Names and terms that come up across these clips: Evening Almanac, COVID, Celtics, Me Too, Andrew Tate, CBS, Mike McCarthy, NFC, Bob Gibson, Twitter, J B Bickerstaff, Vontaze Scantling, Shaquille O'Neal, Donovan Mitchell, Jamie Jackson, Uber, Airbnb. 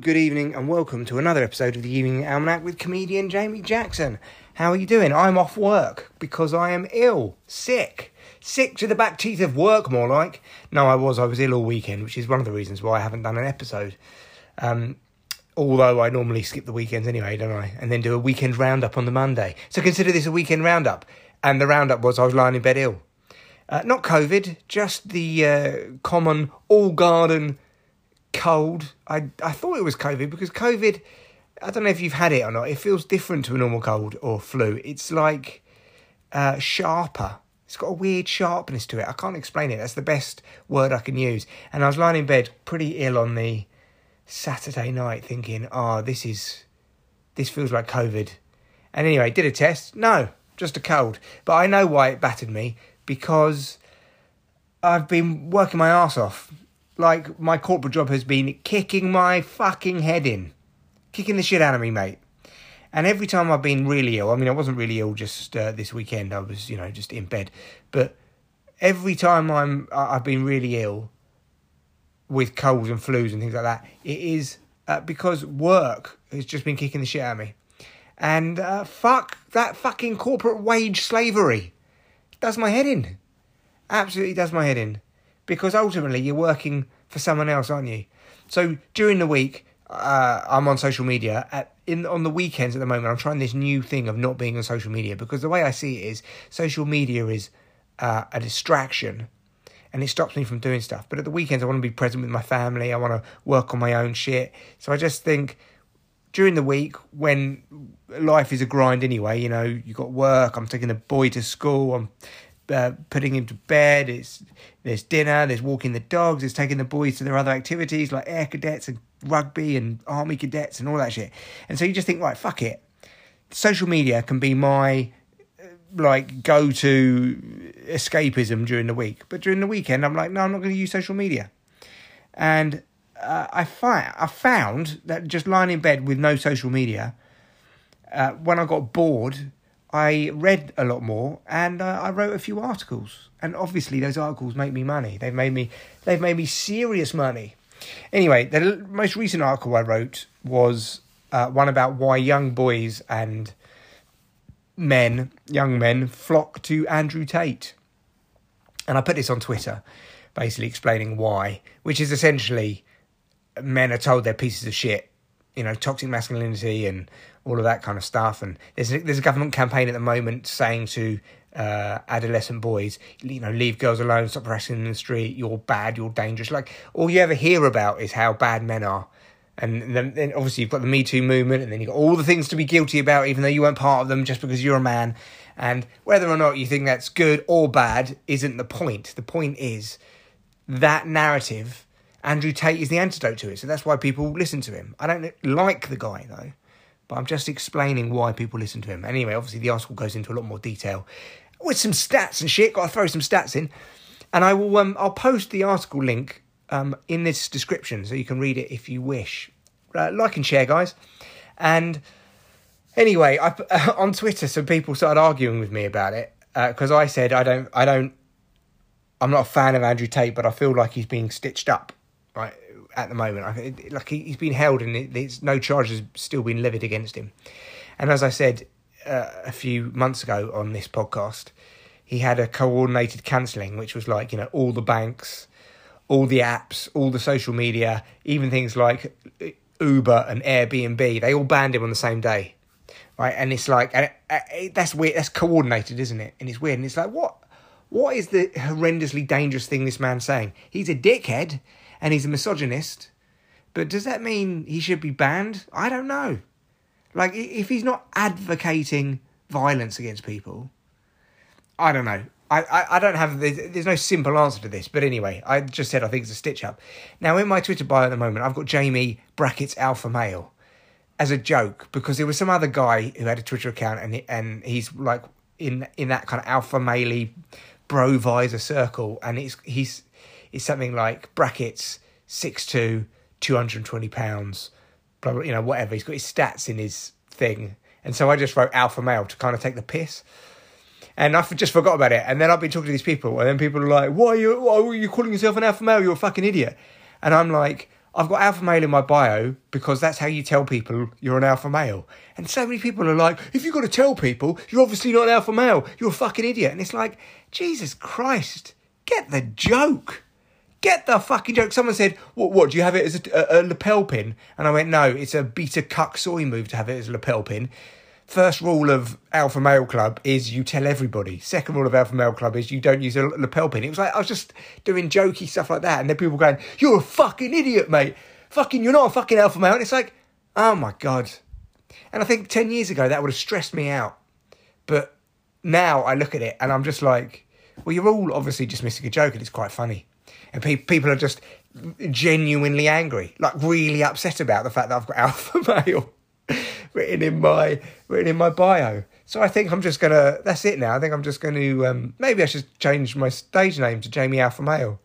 good evening and welcome to another episode of the Evening Almanac with comedian Jamie Jackson. How are you doing? I'm off work because I am ill, sick to the back teeth of work, more like. No, I was ill all weekend, which is one of the reasons why I haven't done an episode. Although I normally skip the weekends anyway, don't I? And then do a weekend roundup on the Monday. So consider this a weekend roundup. And the roundup was I was lying in bed ill. Not COVID, just the common all-garden cold. I thought it was COVID because COVID, I don't know if you've had it or not, it feels different to a normal cold or flu. It's like sharper. It's got a weird sharpness to it. I can't explain it. That's the best word I can use. And I was lying in bed pretty ill on the Saturday night thinking, this feels like COVID. And anyway, did a test. No, just a cold. But I know why it battered me, because I've been working my arse off. Like, my corporate job has been kicking my fucking head in. Kicking the shit out of me, mate. And every time I've been really ill, I mean, I wasn't really ill just this weekend. I was, just in bed. But every time I've been really ill with colds and flus and things like that, it is because work has just been kicking the shit out of me. And fuck that fucking corporate wage slavery. Does my head in. Absolutely does my head in. Because ultimately, you're working for someone else, aren't you? So during the week, I'm on social media. On the weekends at the moment, I'm trying this new thing of not being on social media, because the way I see it is social media is a distraction and it stops me from doing stuff. But at the weekends, I want to be present with my family. I want to work on my own shit. So I just think during the week when life is a grind anyway, you've got work, I'm taking the boy to school, I'm putting him to bed, there's dinner, there's walking the dogs, there's taking the boys to their other activities like air cadets and rugby and army cadets and all that shit. And so you just think, right, fuck it. Social media can be my go-to escapism during the week. But during the weekend, I'm like, no, I'm not going to use social media. And I found that just lying in bed with no social media, when I got bored, I read a lot more, and I wrote a few articles. And obviously, those articles make me money. They've made me serious money. Anyway, the most recent article I wrote was one about why young boys and young men, flock to Andrew Tate. And I put this on Twitter, basically explaining why, which is essentially men are told they're pieces of shit. Toxic masculinity and all of that kind of stuff. And there's a government campaign at the moment saying to adolescent boys, leave girls alone, stop harassing them in the street, you're bad, you're dangerous. Like, all you ever hear about is how bad men are. And then obviously you've got the Me Too movement, and then you've got all the things to be guilty about, even though you weren't part of them, just because you're a man. And whether or not you think that's good or bad isn't the point. The point is that narrative, Andrew Tate is the antidote to it, so that's why people listen to him. I don't like the guy, though, but I'm just explaining why people listen to him. Anyway, obviously the article goes into a lot more detail with some stats and shit. Got to throw some stats in, and I will. I'll post the article link in this description, so you can read it if you wish. Like and share, guys. And anyway, on Twitter, some people started arguing with me about it because I said I'm not a fan of Andrew Tate, but I feel like he's being stitched up. Right, at the moment, he's been held and there's no charges still been levied against him. And as I said a few months ago on this podcast, he had a coordinated cancelling, which was like, all the banks, all the apps, all the social media, even things like Uber and Airbnb, they all banned him on the same day. Right, and it's like, that's weird, that's coordinated, isn't it? And it's weird, and it's like, what is the horrendously dangerous thing this man's saying? He's a dickhead. And he's a misogynist. But does that mean he should be banned? I don't know. Like, if he's not advocating violence against people, I don't know. I don't have... There's no simple answer to this. But anyway, I just said I think it's a stitch-up. Now, in my Twitter bio at the moment, I've got Jamie / alpha male as a joke. Because there was some other guy who had a Twitter account and he's, like, in that kind of alpha male-y bro-visor circle. And he's... It's something like / 6'2", 220 pounds, blah, blah, whatever. He's got his stats in his thing. And so I just wrote alpha male to kind of take the piss. And I just forgot about it. And then I've been talking to these people. And then people are like, why are you calling yourself an alpha male? You're a fucking idiot. And I'm like, I've got alpha male in my bio because that's how you tell people you're an alpha male. And so many people are like, if you've got to tell people, you're obviously not an alpha male. You're a fucking idiot. And it's like, Jesus Christ, get the joke. Get the fucking joke. Someone said, what do you have it as a lapel pin? And I went, no, it's a beta cuck soy move to have it as a lapel pin. First rule of Alpha Male Club is you tell everybody. Second rule of Alpha Male Club is you don't use a lapel pin. It was like, I was just doing jokey stuff like that. And then people going, you're a fucking idiot, mate. Fucking, you're not a fucking alpha male. And it's like, oh my God. And I think 10 years ago, that would have stressed me out. But now I look at it and I'm just like, well, you're all obviously just missing a joke and it's quite funny. And people are just genuinely angry, like really upset about the fact that I've got alpha male written in my bio. So I think I'm just gonna, that's it now. I think I'm just gonna maybe I should change my stage name to Jamie Alpha Male.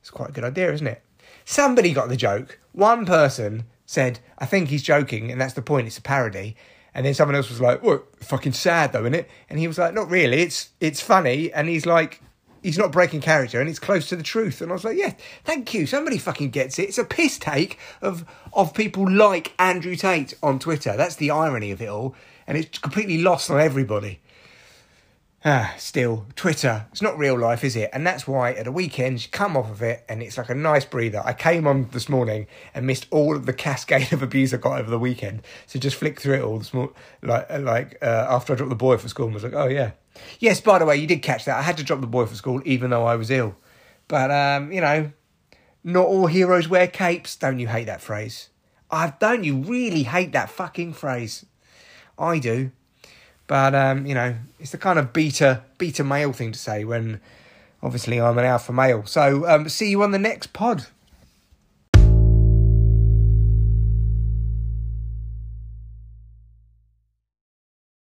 It's quite a good idea, isn't it? Somebody got the joke. One person said, I think he's joking, and that's the point, it's a parody. And then someone else was like, well, fucking sad though, isn't it? And he was like, not really, it's funny, and he's like, he's not breaking character and it's close to the truth. And I was like, yeah, thank you. Somebody fucking gets it. It's a piss take of people like Andrew Tate on Twitter. That's the irony of it all. And it's completely lost on everybody. Still, Twitter, it's not real life, is it? And that's why at a weekend, you come off of it and it's like a nice breather. I came on this morning and missed all of the cascade of abuse I got over the weekend. So just flicked through it all this morning, like after I dropped the boy for school and was like, oh yeah. Yes, by the way, you did catch that. I had to drop the boy for school, even though I was ill. But, you know, not all heroes wear capes. Don't you hate that phrase? Don't you really hate that fucking phrase? I do. But, you know, it's the kind of beta male thing to say when, obviously, I'm an alpha male. So, see you on the next pod.